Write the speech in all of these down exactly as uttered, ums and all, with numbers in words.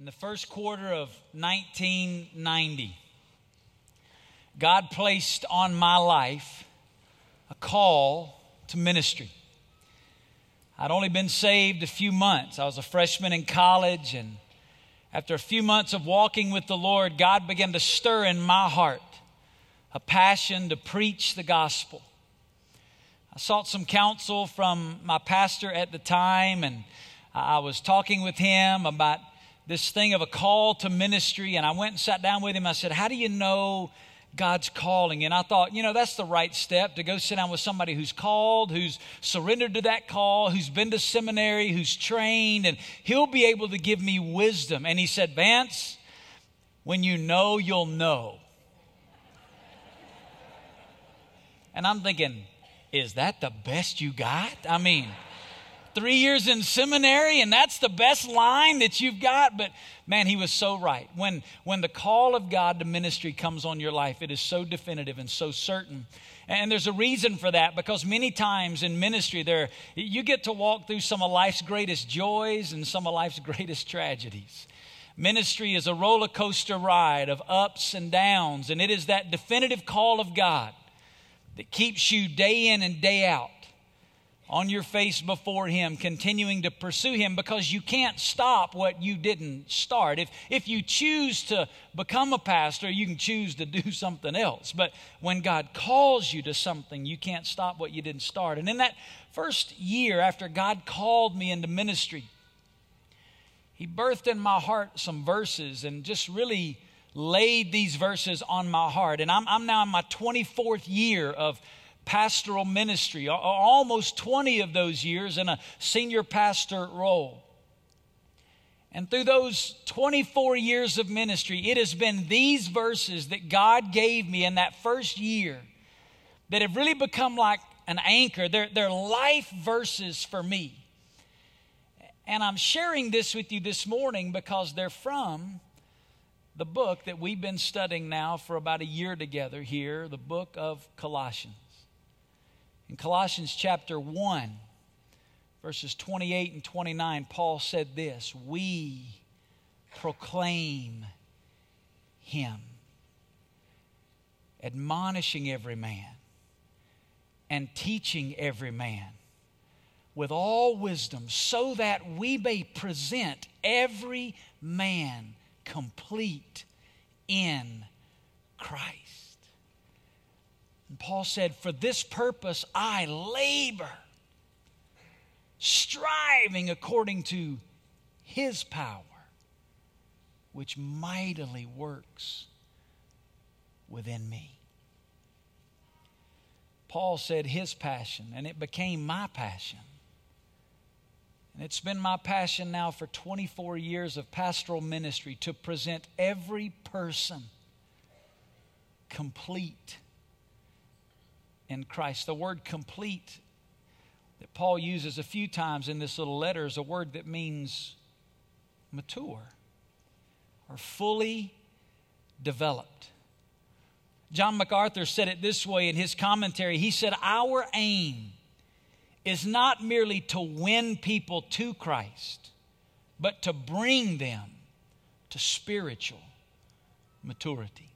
in the first quarter of nineteen ninety, God placed on my life a call to ministry. I'd only been saved a few months. I was a freshman in college, and after a few months of walking with the Lord, God began to stir in my heart a passion to preach the gospel. I sought some counsel from my pastor at the time, and I was talking with him about this thing of a call to ministry, and I went and sat down with him. I said, how do you know God's calling? And I thought, you know, that's the right step, to go sit down with somebody who's called, who's surrendered to that call, who's been to seminary, who's trained, and he'll be able to give me wisdom. And he said, Vance, when you know, you'll know. And I'm thinking, is that the best you got? I mean, three years in seminary, and that's the best line that you've got? But man, he was so right. When, when the call of God to ministry comes on your life, it is so definitive and so certain. And there's a reason for that, because many times in ministry, there you get to walk through some of life's greatest joys and some of life's greatest tragedies. Ministry is a roller coaster ride of ups and downs, and it is that definitive call of God that keeps you day in and day out on your face before Him, continuing to pursue Him, because you can't stop what you didn't start. If, if you choose to become a pastor, you can choose to do something else. But when God calls you to something, you can't stop what you didn't start. And in that first year after God called me into ministry, He birthed in my heart some verses and just really laid these verses on my heart. And I'm, I'm now in my twenty-fourth year of pastoral ministry, almost twenty of those years in a senior pastor role. And through those twenty-four years of ministry, it has been these verses that God gave me in that first year that have really become like an anchor. They're, they're life verses for me. And I'm sharing this with you this morning because they're from the book that we've been studying now for about a year together here, the book of Colossians. In Colossians chapter one, verses twenty-eight and twenty-nine, Paul said this: we proclaim Him, admonishing every man and teaching every man with all wisdom, so that we may present every man complete in Christ. And Paul said, for this purpose I labor, striving according to His power, which mightily works within me. Paul said his passion, and it became my passion. And it's been my passion now for twenty-four years of pastoral ministry to present every person complete in Christ. The word complete that Paul uses a few times in this little letter is a word that means mature or fully developed. John MacArthur said it this way in his commentary. He said, our aim is not merely to win people to Christ, but to bring them to spiritual maturity.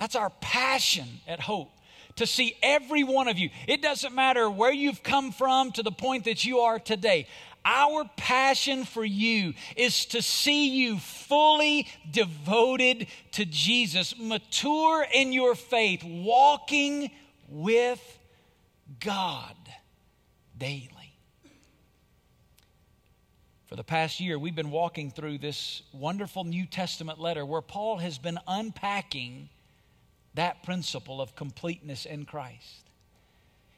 That's our passion at Hope, to see every one of you. It doesn't matter where you've come from to the point that you are today. Our passion for you is to see you fully devoted to Jesus, mature in your faith, walking with God daily. For the past year, we've been walking through this wonderful New Testament letter where Paul has been unpacking that principle of completeness in Christ.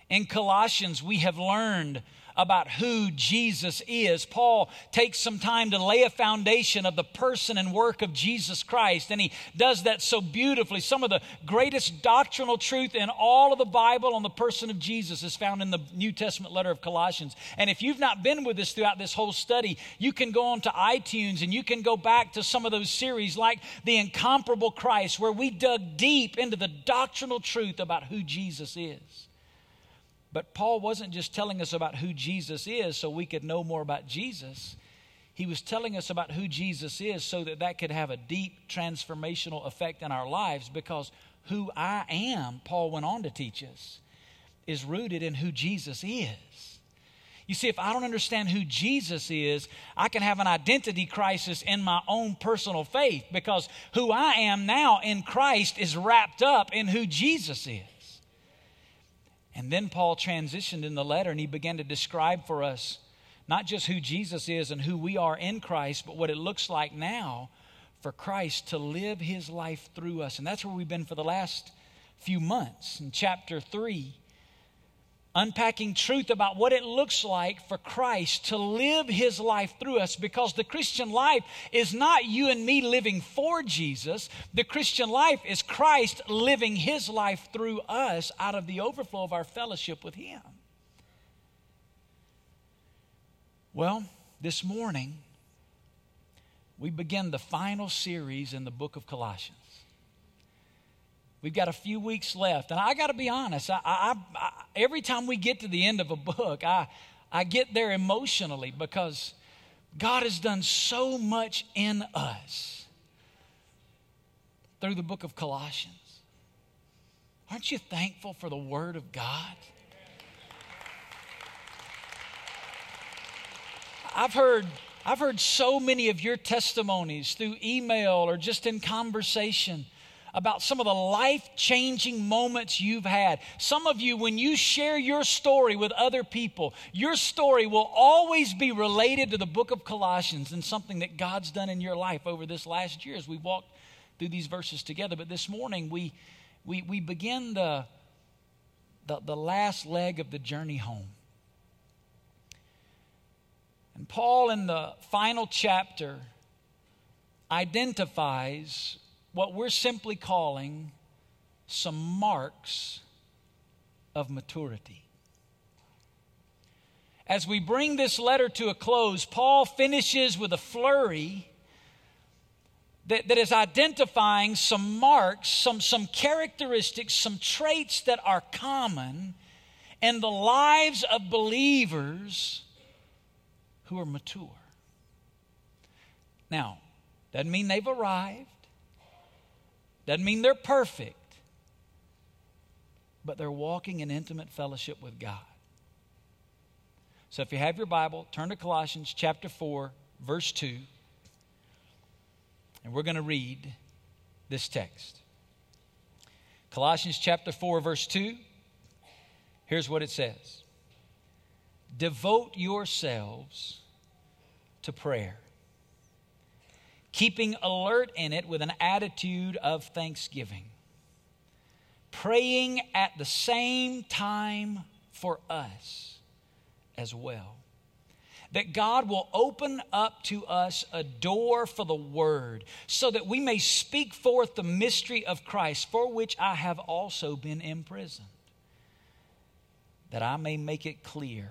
In Colossians, we have learned about who Jesus is. Paul takes some time to lay a foundation of the person and work of Jesus Christ, and he does that so beautifully. Some of the greatest doctrinal truth in all of the Bible on the person of Jesus is found in the New Testament letter of Colossians. And if you've not been with us throughout this whole study, you can go on to iTunes and you can go back to some of those series like The Incomparable Christ, where we dug deep into the doctrinal truth about who Jesus is. But Paul wasn't just telling us about who Jesus is so we could know more about Jesus. He was telling us about who Jesus is so that that could have a deep transformational effect in our lives, because who I am, Paul went on to teach us, is rooted in who Jesus is. You see, if I don't understand who Jesus is, I can have an identity crisis in my own personal faith, because who I am now in Christ is wrapped up in who Jesus is. And then Paul transitioned in the letter, and he began to describe for us not just who Jesus is and who we are in Christ, but what it looks like now for Christ to live his life through us. And that's where we've been for the last few months, in chapter three. Unpacking truth about what it looks like for Christ to live his life through us, because the Christian life is not you and me living for Jesus. The Christian life is Christ living his life through us out of the overflow of our fellowship with him. Well, this morning, we begin the final series in the book of Colossians. We've got a few weeks left, and I got to be honest. I, I, I, every time we get to the end of a book, I, I get there emotionally, because God has done so much in us through the book of Colossians. Aren't you thankful for the Word of God? I've heard, I've heard so many of your testimonies through email or just in conversation about some of the life-changing moments you've had. Some of you, when you share your story with other people, your story will always be related to the book of Colossians and something that God's done in your life over this last year as we walked through these verses together. But this morning, we we, we begin the, the, the last leg of the journey home. And Paul, in the final chapter, identifies what we're simply calling some marks of maturity. As we bring this letter to a close, Paul finishes with a flurry that, that is identifying some marks, some, some characteristics, some traits that are common in the lives of believers who are mature. Now, doesn't mean they've arrived. Doesn't mean they're perfect, but they're walking in intimate fellowship with God. So if you have your Bible, turn to Colossians chapter four, verse two, and we're going to read this text. Colossians chapter four, verse two, here's what it says. Devote yourselves to prayer, keeping alert in it with an attitude of thanksgiving, praying at the same time for us as well, that God will open up to us a door for the Word, so that we may speak forth the mystery of Christ, for which I have also been imprisoned, that I may make it clear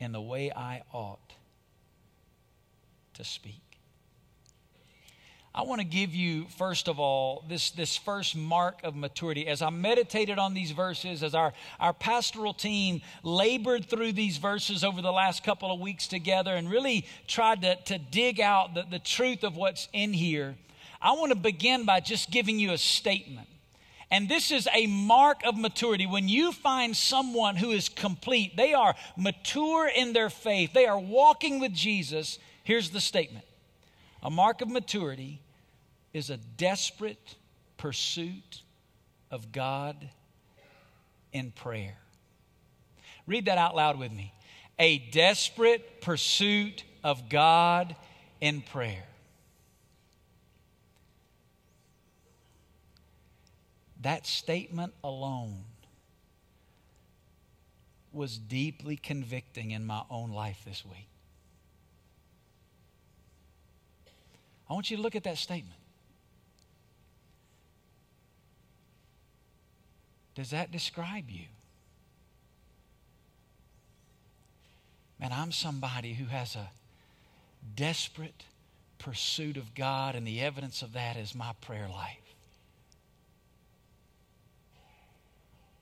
in the way I ought to speak. I want to give you, first of all, this, this first mark of maturity. As I meditated on these verses, as our, our pastoral team labored through these verses over the last couple of weeks together and really tried to, to dig out the, the truth of what's in here, I want to begin by just giving you a statement. And this is a mark of maturity. When you find someone who is complete, they are mature in their faith, they are walking with Jesus, here's the statement. A mark of maturity is a desperate pursuit of God in prayer. Read that out loud with me. A desperate pursuit of God in prayer. That statement alone was deeply convicting in my own life this week. I want you to look at that statement. Does that describe you? Man, I'm somebody who has a desperate pursuit of God, and the evidence of that is my prayer life.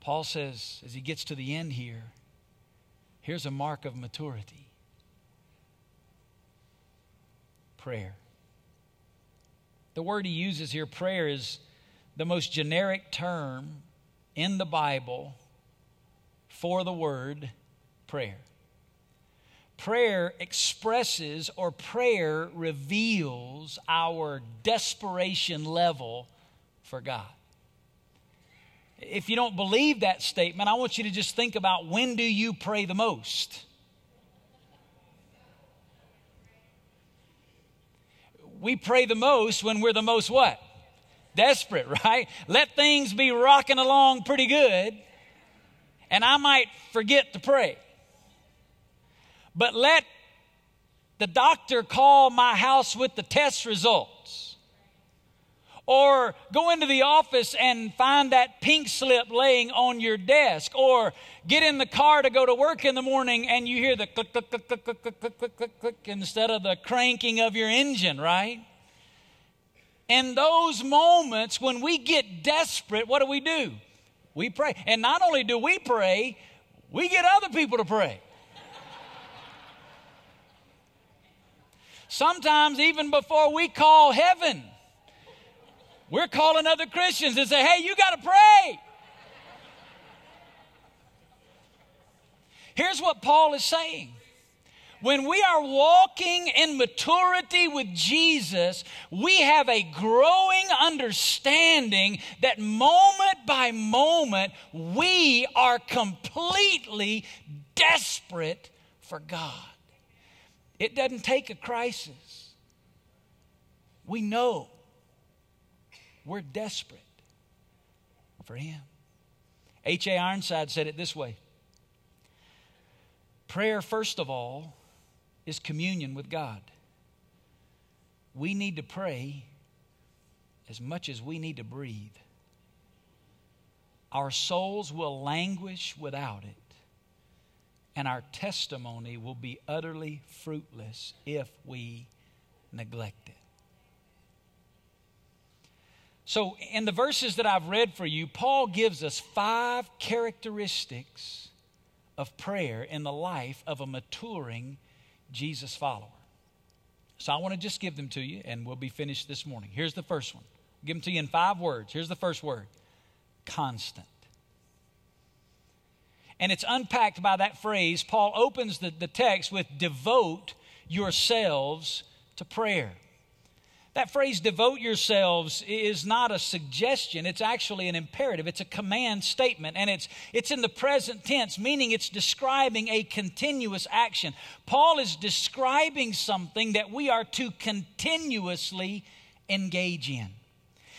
Paul says, as he gets to the end here, here's a mark of maturity. prayer. The word he uses here, prayer, is the most generic term in the Bible for the word prayer. Prayer expresses, or prayer reveals, our desperation level for God. If you don't believe that statement, I want you to just think about, when do you pray the most? We pray the most when we're the most what? Desperate, right? Let things be rocking along pretty good, and I might forget to pray. But let the doctor call my house with the test results, or go into the office and find that pink slip laying on your desk, or get in the car to go to work in the morning and you hear the click, click, click, click, click, click, click, click, click, click, instead of the cranking of your engine, right? In those moments when we get desperate, what do we do? We pray. And not only do we pray, we get other people to pray. Sometimes even before we call heaven, we're calling other Christians and say, hey, you got to pray. Here's what Paul is saying. When we are walking in maturity with Jesus, we have a growing understanding that moment by moment, we are completely desperate for God. It doesn't take a crisis. We know we're desperate for Him. H A Ironside said it this way. Prayer, first of all, is communion with God. We need to pray as much as we need to breathe. Our souls will languish without it, and our testimony will be utterly fruitless if we neglect it. So in the verses that I've read for you, Paul gives us five characteristics of prayer in the life of a maturing Jesus follower. So I want to just give them to you, and we'll be finished this morning. Here's the first one. I'll give them to you in five words. Here's the first word: constant. And it's unpacked by that phrase. Paul opens the, the text with devote yourselves to prayer. That phrase devote yourselves is not a suggestion. It's actually an imperative. It's a command statement. And it's, it's in the present tense, meaning it's describing a continuous action. Paul is describing something that we are to continuously engage in.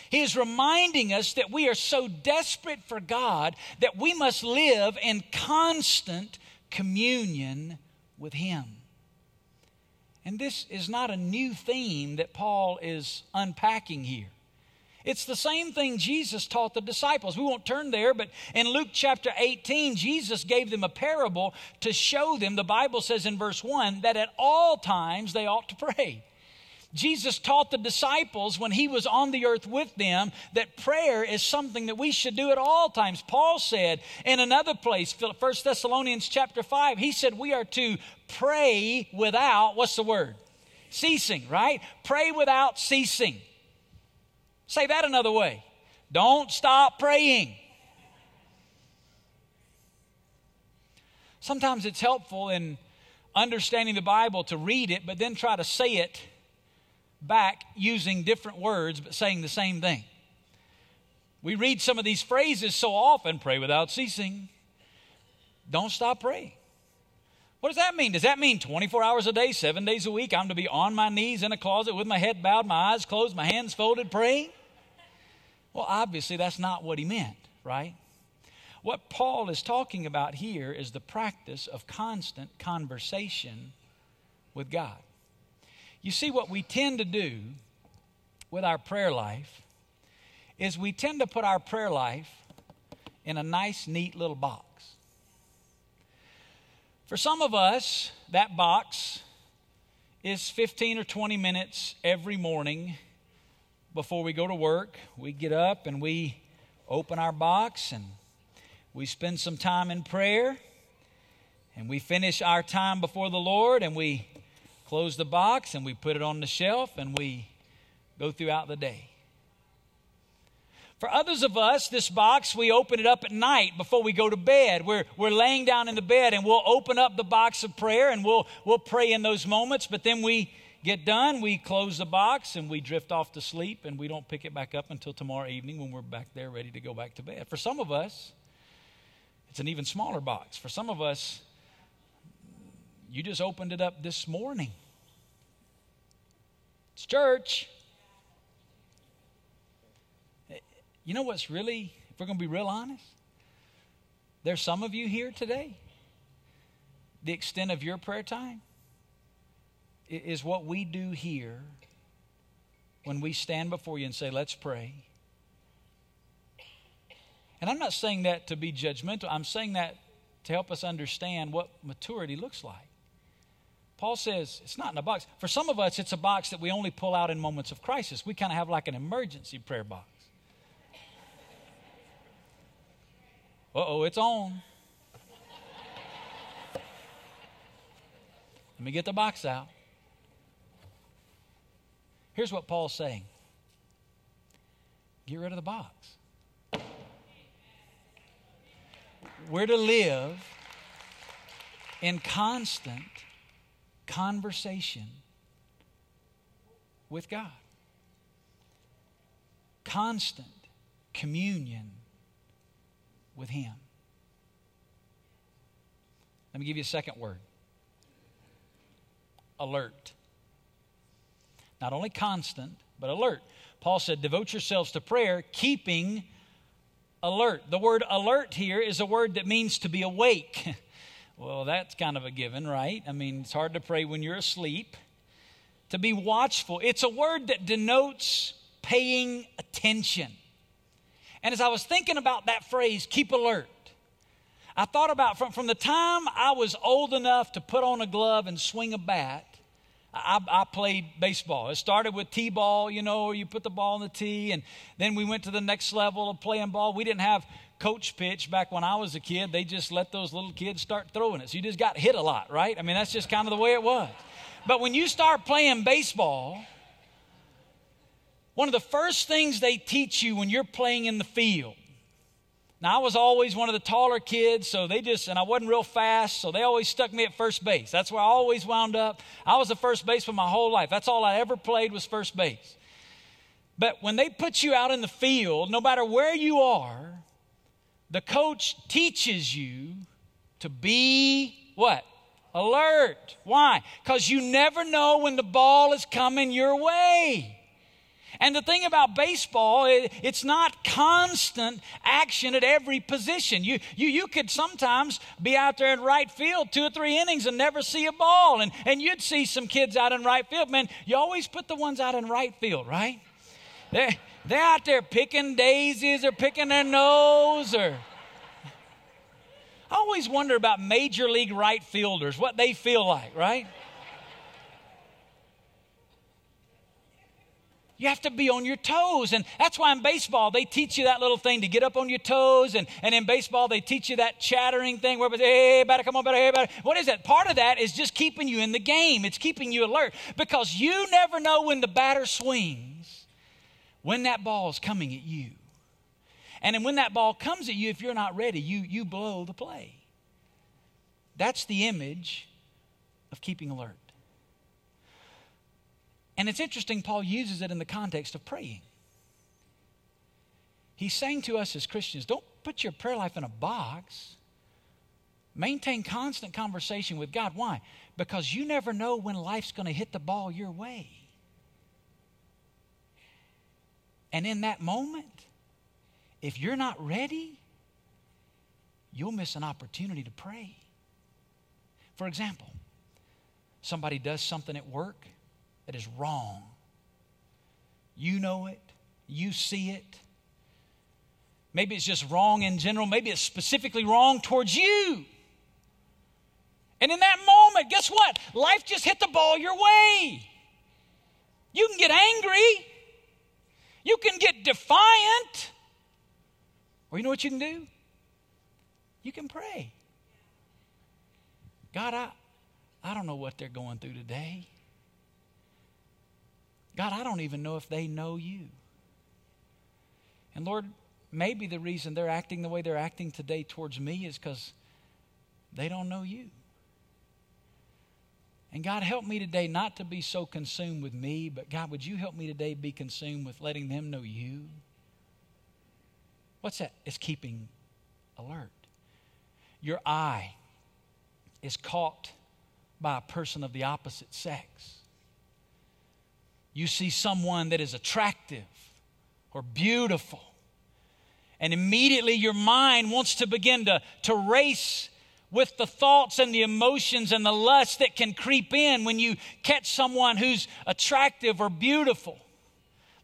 He is reminding us that we are so desperate for God that we must live in constant communion with Him. And this is not a new theme that Paul is unpacking here. It's the same thing Jesus taught the disciples. We won't turn there, but in Luke chapter eighteen, Jesus gave them a parable to show them, the Bible says in verse one, that at all times they ought to pray. Jesus taught the disciples when He was on the earth with them that prayer is something that we should do at all times. Paul said in another place, First Thessalonians chapter five, he said we are to pray without, what's the word? Ceasing, right? Pray without ceasing. Say that another way. Don't stop praying. Sometimes it's helpful in understanding the Bible to read it, but then try to say it back using different words but saying the same thing. We read some of these phrases so often: pray without ceasing, don't stop praying. What does that mean? Does that mean twenty-four hours a day, seven days a week, I'm to be on my knees in a closet with my head bowed, my eyes closed, my hands folded, praying? Well, obviously that's not what he meant, right? What Paul is talking about here is the practice of constant conversation with God. You see, what we tend to do with our prayer life is we tend to put our prayer life in a nice, neat little box. For some of us, that box is fifteen or twenty minutes every morning before we go to work. We get up and we open our box and we spend some time in prayer, and we finish our time before the Lord and we close the box and we put it on the shelf and we go throughout the day. For others of us, this box, we open it up at night before we go to bed. We're, we're laying down in the bed and we'll open up the box of prayer and we'll, we'll pray in those moments. But then we get done, we close the box and we drift off to sleep and we don't pick it back up until tomorrow evening when we're back there ready to go back to bed. For some of us, it's an even smaller box. For some of us, you just opened it up this morning. It's church. You know what's really, if we're going to be real honest, there's some of you here today, the extent of your prayer time is what we do here when we stand before you and say, let's pray. And I'm not saying that to be judgmental. I'm saying that to help us understand what maturity looks like. Paul says it's not in a box. For some of us, it's a box that we only pull out in moments of crisis. We kind of have like an emergency prayer box. Uh-oh, it's on. Let me get the box out. Here's what Paul's saying. Get rid of the box. We're to live in constant conversation with God. Constant communion with Him. Let me give you a second word. Alert. Not only constant, but alert. Paul said, devote yourselves to prayer, keeping alert. The word alert here is a word that means to be awake. Well, that's kind of a given, right? I mean, it's hard to pray when you're asleep. To be watchful. It's a word that denotes paying attention. And as I was thinking about that phrase, keep alert, I thought about from, from the time I was old enough to put on a glove and swing a bat, I, I played baseball. It started with T-ball, you know, you put the ball in the tee, and then we went to the next level of playing ball. We didn't have coach pitch back when I was a kid. They just let those little kids start throwing it. So you just got hit a lot, right? I mean, that's just kind of the way it was. But when you start playing baseball, one of the first things they teach you when you're playing in the field. Now, I was always one of the taller kids, so they just, and I wasn't real fast, so they always stuck me at first base. That's where I always wound up. I was a first baseman my whole life. That's all I ever played was first base. But when they put you out in the field, no matter where you are, the coach teaches you to be what? Alert. Why? Because you never know when the ball is coming your way. And the thing about baseball, it, it's not constant action at every position. You, you, you could sometimes be out there in right field two or three innings and never see a ball. And, and you'd see some kids out in right field. Man, you always put the ones out in right field, right? They're, they're out there picking daisies or picking their nose or... I always wonder about major league right fielders, what they feel like, right? You have to be on your toes. And that's why in baseball, they teach you that little thing to get up on your toes. And, and in baseball, they teach you that chattering thing where, hey, better come on, better, hey, better. What is that? Part of that is just keeping you in the game. It's keeping you alert because you never know when the batter swings, when that ball's coming at you. And then when that ball comes at you, if you're not ready, you, you blow the play. That's the image of keeping alert. And it's interesting, Paul uses it in the context of praying. He's saying to us as Christians, don't put your prayer life in a box. Maintain constant conversation with God. Why? Because you never know when life's going to hit the ball your way. And in that moment, if you're not ready, you'll miss an opportunity to pray. For example, somebody does something at work that is wrong. You know it. You see it. Maybe it's just wrong in general. Maybe it's specifically wrong towards you. And in that moment, guess what? Life just hit the ball your way. You can get angry. You can get defiant. Or you know what you can do? You can pray. God, I, I don't know what they're going through today. God, I don't even know if they know you. And Lord, maybe the reason they're acting the way they're acting today towards me is because they don't know you. And God, help me today not to be so consumed with me, but God, would you help me today be consumed with letting them know you? What's that? It's keeping alert. Your eye is caught by a person of the opposite sex. You see someone that is attractive or beautiful, and immediately your mind wants to begin to, to race with the thoughts and the emotions and the lust that can creep in when you catch someone who's attractive or beautiful.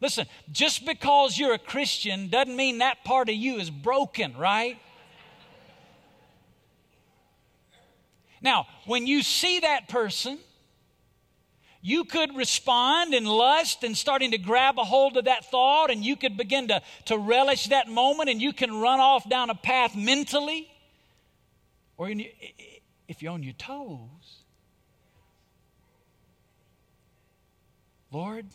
Listen, just because you're a Christian doesn't mean that part of you is broken, right? Now, when you see that person, you could respond in lust and starting to grab a hold of that thought, and you could begin to, to relish that moment, and you can run off down a path mentally. Or in, if you're on your toes, Lord,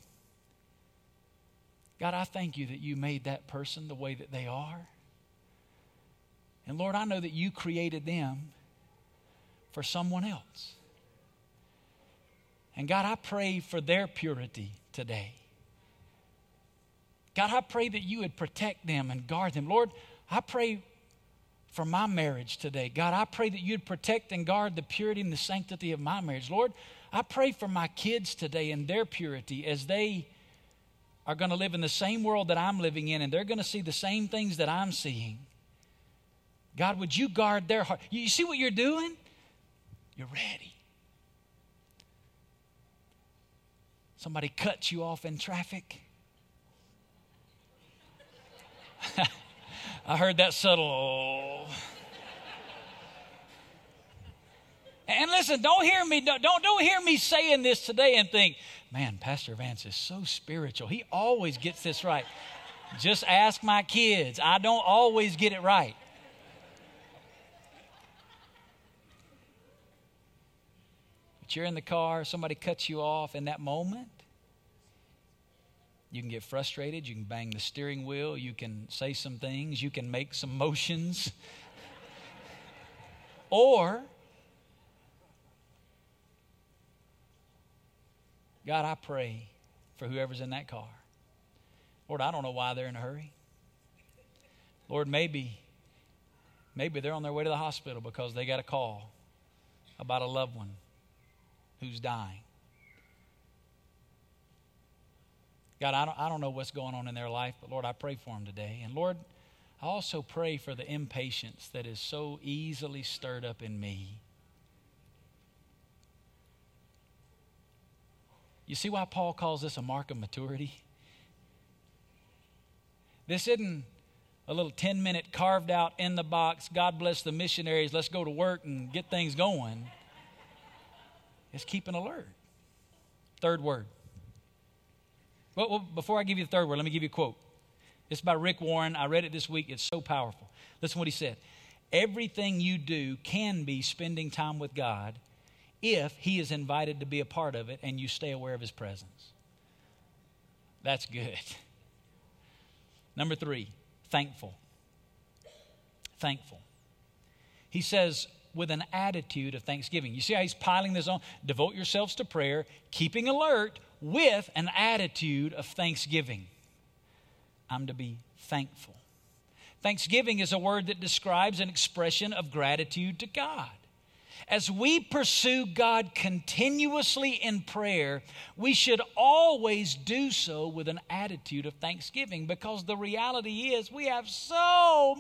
God, I thank you that you made that person the way that they are. And Lord, I know that you created them for someone else. And God, I pray for their purity today. God, I pray that you would protect them and guard them. Lord, I pray for my marriage today. God, I pray that you'd protect and guard the purity and the sanctity of my marriage. Lord, I pray for my kids today and their purity as they are going to live in the same world that I'm living in, and they're going to see the same things that I'm seeing. God, would you guard their heart? You see what you're doing? You're ready. Somebody cuts you off in traffic. I heard that subtle. And listen, don't hear me, don't, don't hear me saying this today and think, man, Pastor Vance is so spiritual. He always gets this right. Just ask my kids. I don't always get it right. But you're in the car, somebody cuts you off in that moment. You can get frustrated. You can bang the steering wheel. You can say some things. You can make some motions. Or, God, I pray for whoever's in that car. Lord, I don't know why they're in a hurry. Lord, maybe, maybe they're on their way to the hospital because they got a call about a loved one who's dying. God, I don't, I don't know what's going on in their life, but Lord, I pray for them today. And Lord, I also pray for the impatience that is so easily stirred up in me. You see why Paul calls this a mark of maturity? This isn't a little ten-minute carved out in the box, God bless the missionaries, let's go to work and get things going. It's keeping alert. Third word. Well, well, before I give you the third word, let me give you a quote. It's by Rick Warren. I read it this week. It's so powerful. Listen to what he said. Everything you do can be spending time with God if he is invited to be a part of it and you stay aware of his presence. That's good. Number three, thankful. Thankful. He says, with an attitude of thanksgiving. You see how he's piling this on? Devote yourselves to prayer, keeping alert, with an attitude of thanksgiving. I'm to be thankful. Thanksgiving is a word that describes an expression of gratitude to God. As we pursue God continuously in prayer, we should always do so with an attitude of thanksgiving, because the reality is we have so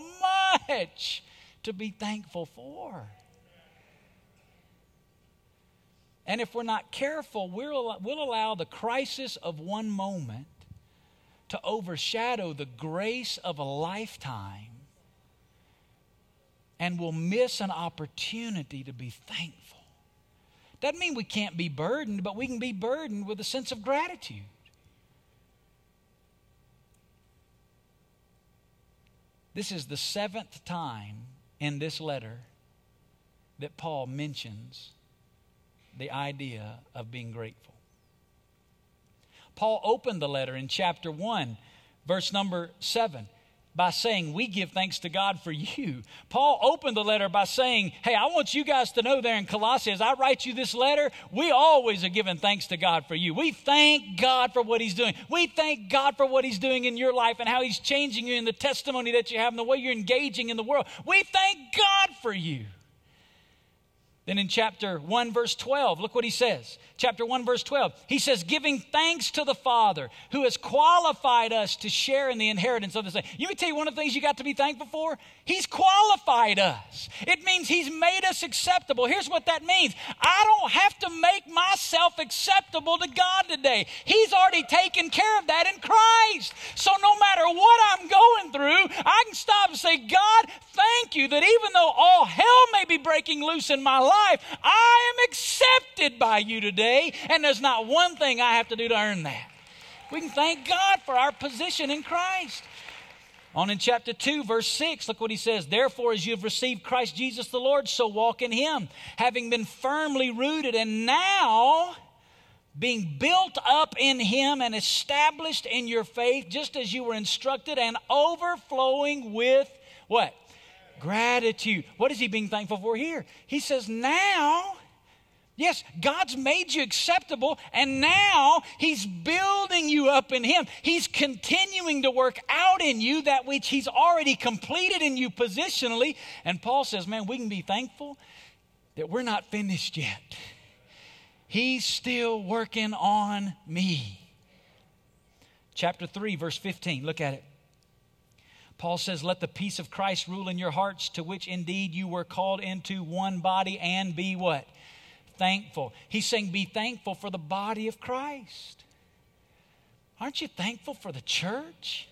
much to be thankful for. And if we're not careful, we'll, we'll allow the crisis of one moment to overshadow the grace of a lifetime, and we'll miss an opportunity to be thankful. Doesn't mean we can't be burdened, but we can be burdened with a sense of gratitude. This is the seventh time in this letter that Paul mentions the idea of being grateful. Paul opened the letter in chapter one, verse number seven, by saying, we give thanks to God for you. Paul opened the letter by saying, hey, I want you guys to know there in Colossae, as I write you this letter, we always are giving thanks to God for you. We thank God for what he's doing. We thank God for what he's doing in your life and how he's changing you in the testimony that you have and the way you're engaging in the world. We thank God for you. Then in chapter one, verse twelve, look what he says. Chapter one, verse twelve, he says, giving thanks to the Father who has qualified us to share in the inheritance of the saints. Let me tell you one of the things you got to be thankful for. He's qualified us. It means he's made us acceptable. Here's what that means. I don't have to make myself acceptable to God today. He's already taken care of that in Christ. So no matter what I'm going through, I can stop and say, God, thank you that even though all hell may be breaking loose in my life, I am accepted by you today, and there's not one thing I have to do to earn that. We can thank God for our position in Christ. On in chapter two, verse six, look what he says. Therefore, as you have received Christ Jesus the Lord, so walk in him, having been firmly rooted and now being built up in him and established in your faith, just as you were instructed, and overflowing with what? Gratitude. What is he being thankful for here? He says, now, yes, God's made you acceptable, and now he's building you up in him. He's continuing to work out in you that which he's already completed in you positionally. And Paul says, man, we can be thankful that we're not finished yet. He's still working on me. Chapter three, verse fifteen, look at it. Paul says, let the peace of Christ rule in your hearts, to which indeed you were called into one body, and be what? Thankful. He's saying be thankful for the body of Christ. Aren't you thankful for the church?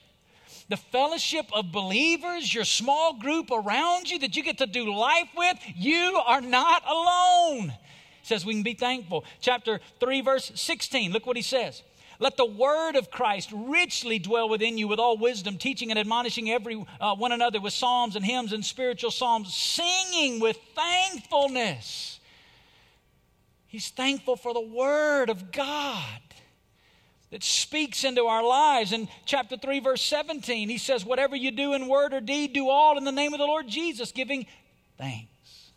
The fellowship of believers, your small group around you that you get to do life with, you are not alone. He says we can be thankful. Chapter three, verse sixteen, look what he says. Let the word of Christ richly dwell within you with all wisdom, teaching and admonishing every uh, one another with psalms and hymns and spiritual psalms, singing with thankfulness. He's thankful for the word of God that speaks into our lives. In chapter three, verse seventeen, he says, whatever you do in word or deed, do all in the name of the Lord Jesus, giving thanks.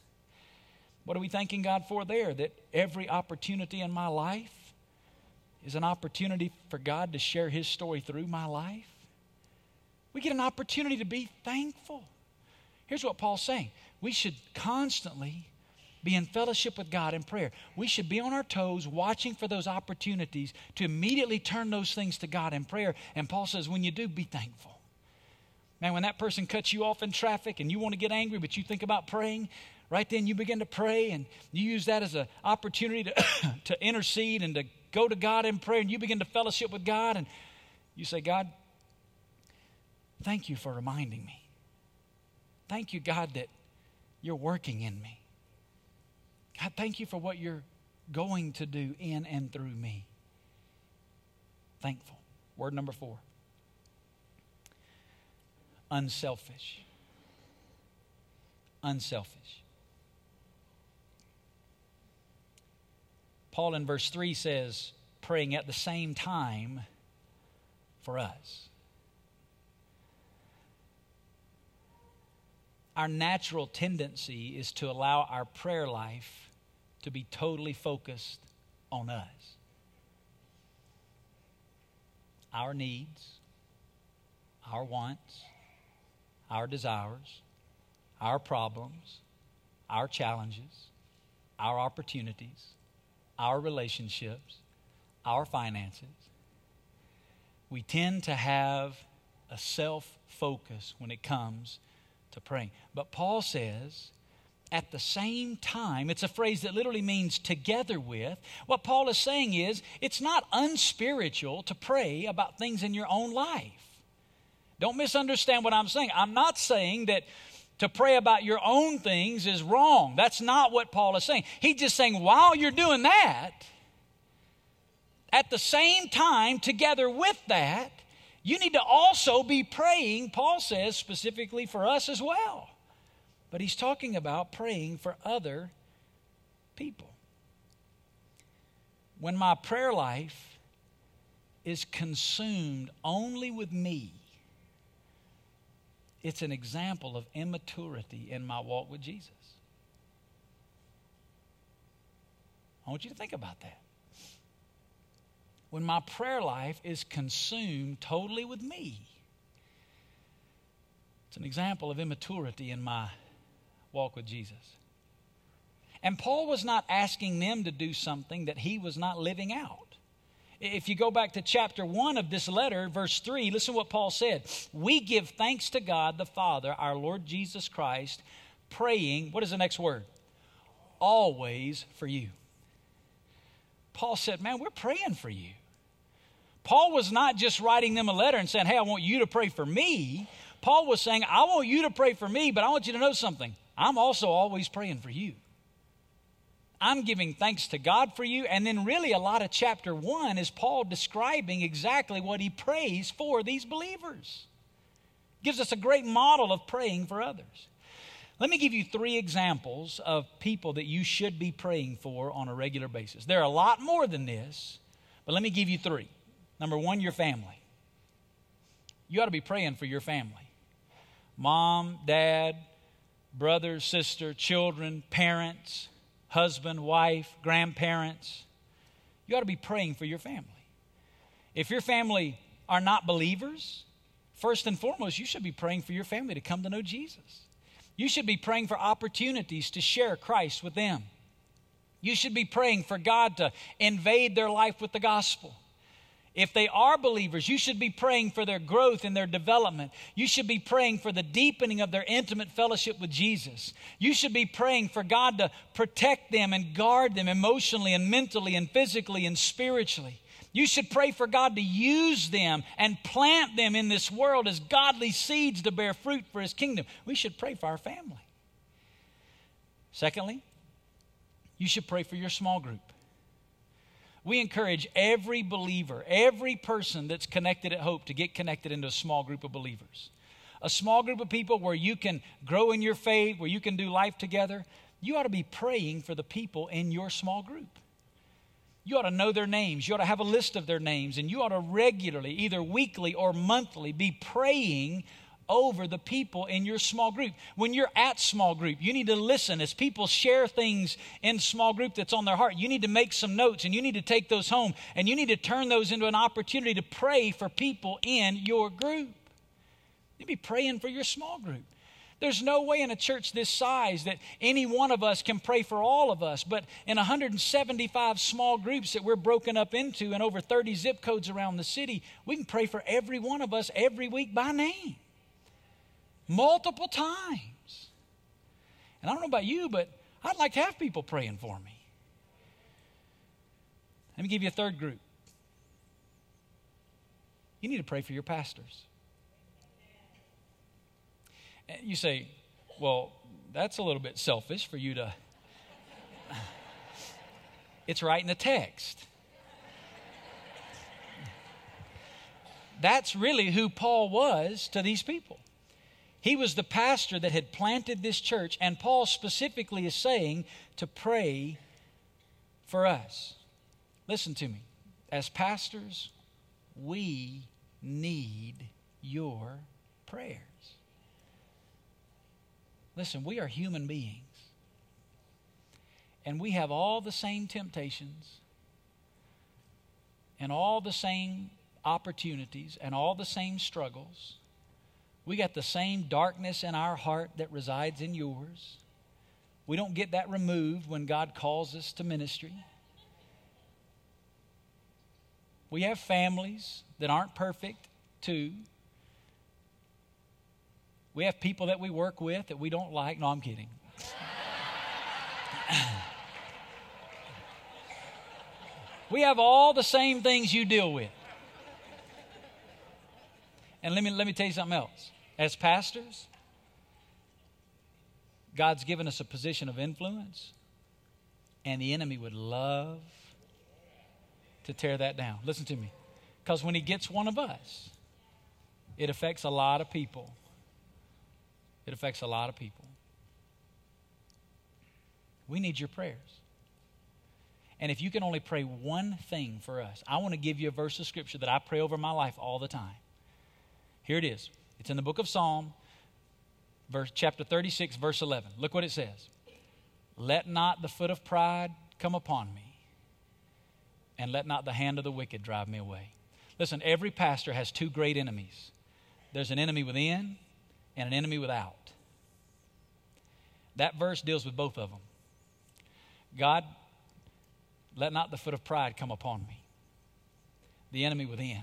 What are we thanking God for there? That every opportunity in my life is an opportunity for God to share his story through my life. We get an opportunity to be thankful. Here's what Paul's saying. We should constantly be in fellowship with God in prayer. We should be on our toes watching for those opportunities to immediately turn those things to God in prayer. And Paul says, when you do, be thankful. Man, when that person cuts you off in traffic and you want to get angry, but you think about praying, right then you begin to pray and you use that as an opportunity to, to intercede and to go to God in prayer, and you begin to fellowship with God, and you say, God, thank you for reminding me. Thank you, God, that you're working in me. God, thank you for what you're going to do in and through me. Thankful. Word number four. Unselfish. Unselfish. Paul in verse three says, praying at the same time for us. Our natural tendency is to allow our prayer life to be totally focused on us. Our needs, our wants, our desires, our problems, our challenges, our opportunities, our relationships, our finances. We tend to have a self-focus when it comes to praying. But Paul says, at the same time, it's a phrase that literally means together with. What Paul is saying is, it's not unspiritual to pray about things in your own life. Don't misunderstand what I'm saying. I'm not saying that to pray about your own things is wrong. That's not what Paul is saying. He's just saying while you're doing that, at the same time, together with that, you need to also be praying, Paul says, specifically for us as well. But he's talking about praying for other people. When my prayer life is consumed only with me, it's an example of immaturity in my walk with Jesus. I want you to think about that. When my prayer life is consumed totally with me, it's an example of immaturity in my walk with Jesus. And Paul was not asking them to do something that he was not living out. If you go back to chapter one of this letter, verse three, listen to what Paul said. We give thanks to God the Father, our Lord Jesus Christ, praying, what is the next word? Always for you. Paul said, man, we're praying for you. Paul was not just writing them a letter and saying, hey, I want you to pray for me. Paul was saying, I want you to pray for me, but I want you to know something. I'm also always praying for you. I'm giving thanks to God for you. And then really a lot of chapter one is Paul describing exactly what he prays for these believers. Gives us a great model of praying for others. Let me give you three examples of people that you should be praying for on a regular basis. There are a lot more than this, but let me give you three. Number one, your family. You ought to be praying for your family. Mom, dad, brother, sister, children, parents, husband, wife, grandparents. You ought to be praying for your family. If your family are not believers, first and foremost, you should be praying for your family to come to know Jesus. You should be praying for opportunities to share Christ with them. You should be praying for God to invade their life with the gospel. If they are believers, you should be praying for their growth and their development. You should be praying for the deepening of their intimate fellowship with Jesus. You should be praying for God to protect them and guard them emotionally and mentally and physically and spiritually. You should pray for God to use them and plant them in this world as godly seeds to bear fruit for His kingdom. We should pray for our family. Secondly, you should pray for your small group. We encourage every believer, every person that's connected at Hope to get connected into a small group of believers. A small group of people where you can grow in your faith, where you can do life together. You ought to be praying for the people in your small group. You ought to know their names. You ought to have a list of their names. And you ought to regularly, either weekly or monthly, be praying over the people in your small group. When you're at small group, you need to listen as people share things in small group that's on their heart. You need to make some notes and you need to take those home and you need to turn those into an opportunity to pray for people in your group. You'd be praying for your small group. There's no way in a church this size that any one of us can pray for all of us, but in one hundred seventy-five small groups that we're broken up into and over thirty zip codes around the city, we can pray for every one of us every week by name. Multiple times. And I don't know about you, but I'd like to have people praying for me. Let me give you a third group. You need to pray for your pastors. And you say, well, that's a little bit selfish for you to... It's right in the text. That's really who Paul was to these people. He was the pastor that had planted this church, and Paul specifically is saying to pray for us. Listen to me. As pastors, we need your prayers. Listen, we are human beings, and we have all the same temptations and all the same opportunities and all the same struggles. We got the same darkness in our heart that resides in yours. We don't get that removed when God calls us to ministry. We have families that aren't perfect, too. We have people that we work with that we don't like. No, I'm kidding. We have all the same things you deal with. And let me, let me tell you something else. As pastors, God's given us a position of influence, and the enemy would love to tear that down. Listen to me. Because when he gets one of us, it affects a lot of people. It affects a lot of people. We need your prayers. And if you can only pray one thing for us, I want to give you a verse of Scripture that I pray over my life all the time. Here it is. It's in the book of Psalm, verse, chapter thirty-six, verse eleven. Look what it says. Let not the foot of pride come upon me, and let not the hand of the wicked drive me away. Listen, every pastor has two great enemies. There's an enemy within and an enemy without. That verse deals with both of them. God, let not the foot of pride come upon me. The enemy within.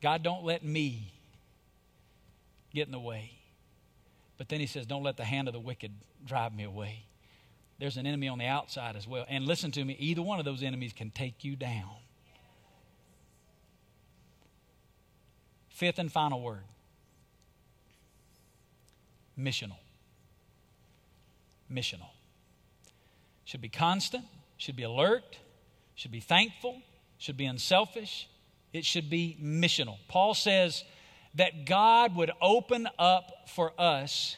God, don't let me get in the way. But then he says, don't let the hand of the wicked drive me away. There's an enemy on the outside as well. And listen to me, either one of those enemies can take you down. Fifth and final word. Missional. Missional. Should be constant, should be alert, should be thankful, should be unselfish. It should be missional. Paul says that God would open up for us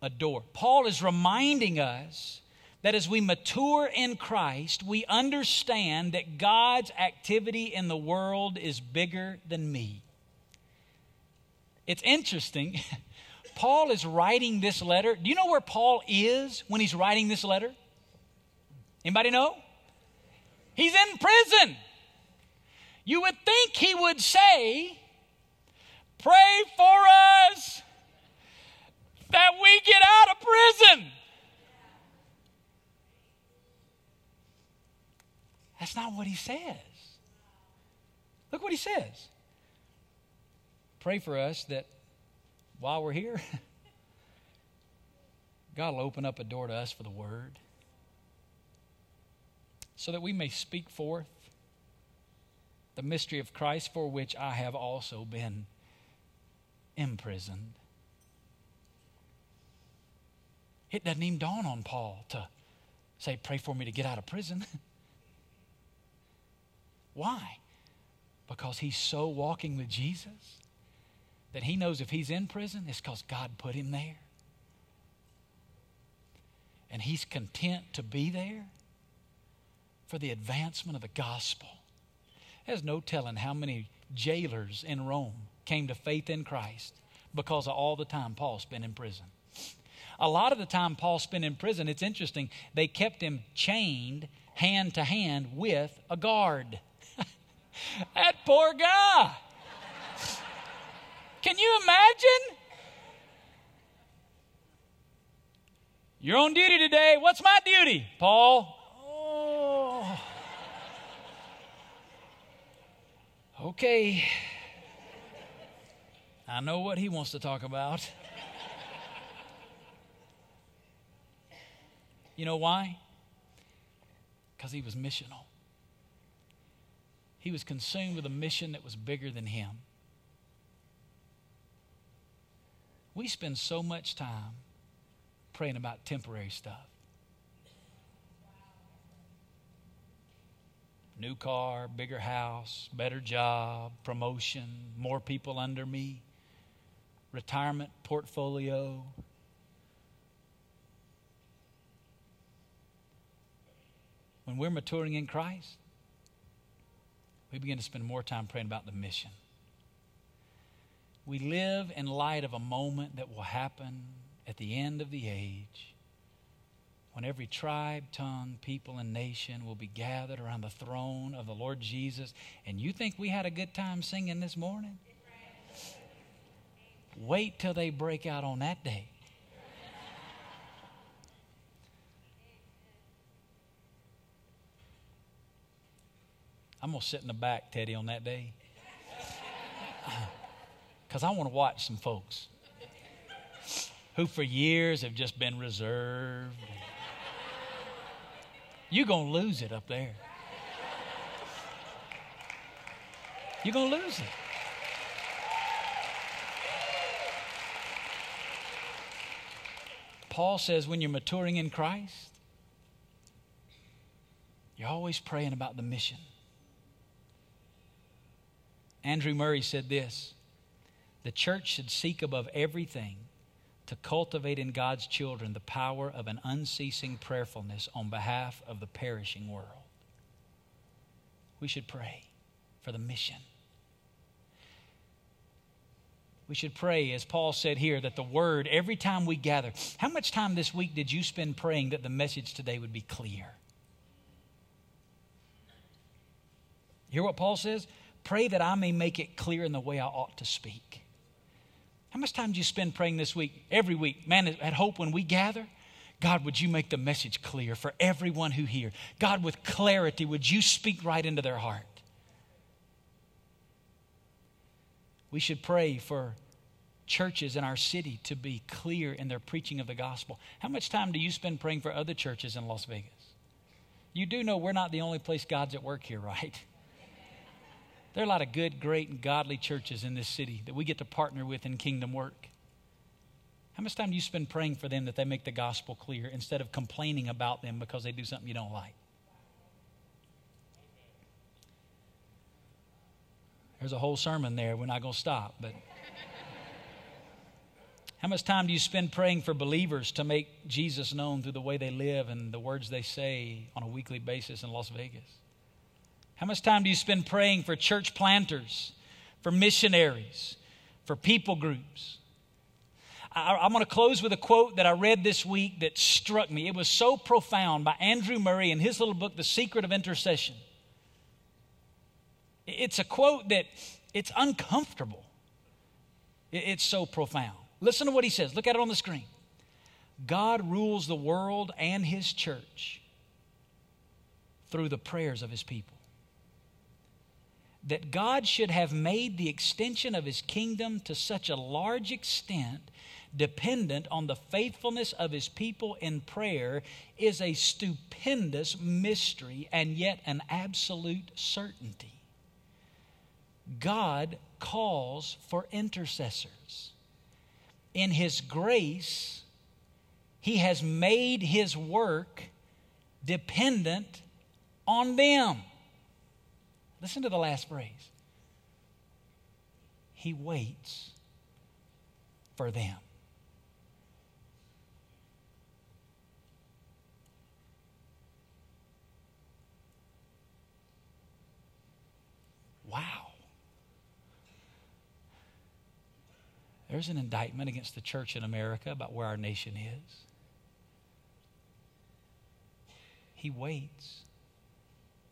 a door. Paul is reminding us that as we mature in Christ, we understand that God's activity in the world is bigger than me. It's interesting. Paul is writing this letter. Do you know where Paul is when he's writing this letter? Anybody know? He's in prison. You would think he would say, pray for us that we get out of prison. That's not what he says. Look what he says. Pray for us that while we're here, God will open up a door to us for the word so that we may speak forth the mystery of Christ, for which I have also been imprisoned. It doesn't even dawn on Paul to say, pray for me to get out of prison. Why? Because he's so walking with Jesus that he knows if he's in prison, it's because God put him there. And he's content to be there for the advancement of the gospel. There's no telling how many jailers in Rome came to faith in Christ because of all the time Paul spent in prison. A lot of the time Paul spent in prison, it's interesting, they kept him chained hand to hand with a guard. That poor guy. Can you imagine? You're on duty today. What's my duty, Paul? Oh. Okay. I know what he wants to talk about. You know why? Because he was missional. He was consumed with a mission that was bigger than him. We spend so much time praying about temporary stuff. New car, bigger house, better job, promotion, more people under me, retirement portfolio. When we're maturing in Christ, we begin to spend more time praying about the mission. We live in light of a moment that will happen at the end of the age, when every tribe, tongue, people, and nation will be gathered around the throne of the Lord Jesus. And you think we had a good time singing this morning? Wait till they break out on that day. I'm going to sit in the back, Teddy, on that day. Because I want to watch some folks who for years have just been reserved. You're going to lose it up there. You're going to lose it. Paul says when you're maturing in Christ, you're always praying about the mission. Andrew Murray said this, the church should seek above everything to cultivate in God's children the power of an unceasing prayerfulness on behalf of the perishing world. We should pray for the mission. We should pray, as Paul said here, that the word, every time we gather, how much time this week did you spend praying that the message today would be clear? Hear what Paul says? Pray that I may make it clear in the way I ought to speak. How much time do you spend praying this week, every week? Man, at Hope, when we gather, God, would you make the message clear for everyone who hears? God, with clarity, would you speak right into their heart? We should pray for churches in our city to be clear in their preaching of the gospel. How much time do you spend praying for other churches in Las Vegas? You do know we're not the only place God's at work here, right? There are a lot of good, great, and godly churches in this city that we get to partner with in kingdom work. How much time do you spend praying for them that they make the gospel clear instead of complaining about them because they do something you don't like? There's a whole sermon there. We're not going to stop. But how much time do you spend praying for believers to make Jesus known through the way they live and the words they say on a weekly basis in Las Vegas? How much time do you spend praying for church planters, for missionaries, for people groups? I, I'm going to close with a quote that I read this week that struck me. It was so profound, by Andrew Murray in his little book, The Secret of Intercession. It's a quote that it's uncomfortable. It's so profound. Listen to what he says. Look at it on the screen. God rules the world and his church through the prayers of his people. That God should have made the extension of his kingdom to such a large extent dependent on the faithfulness of his people in prayer is a stupendous mystery and yet an absolute certainty. God calls for intercessors. In his grace, he has made his work dependent on them. Listen to the last phrase. He waits for them. Wow. There's an indictment against the church in America about where our nation is. He waits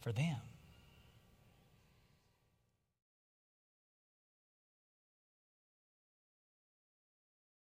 for them.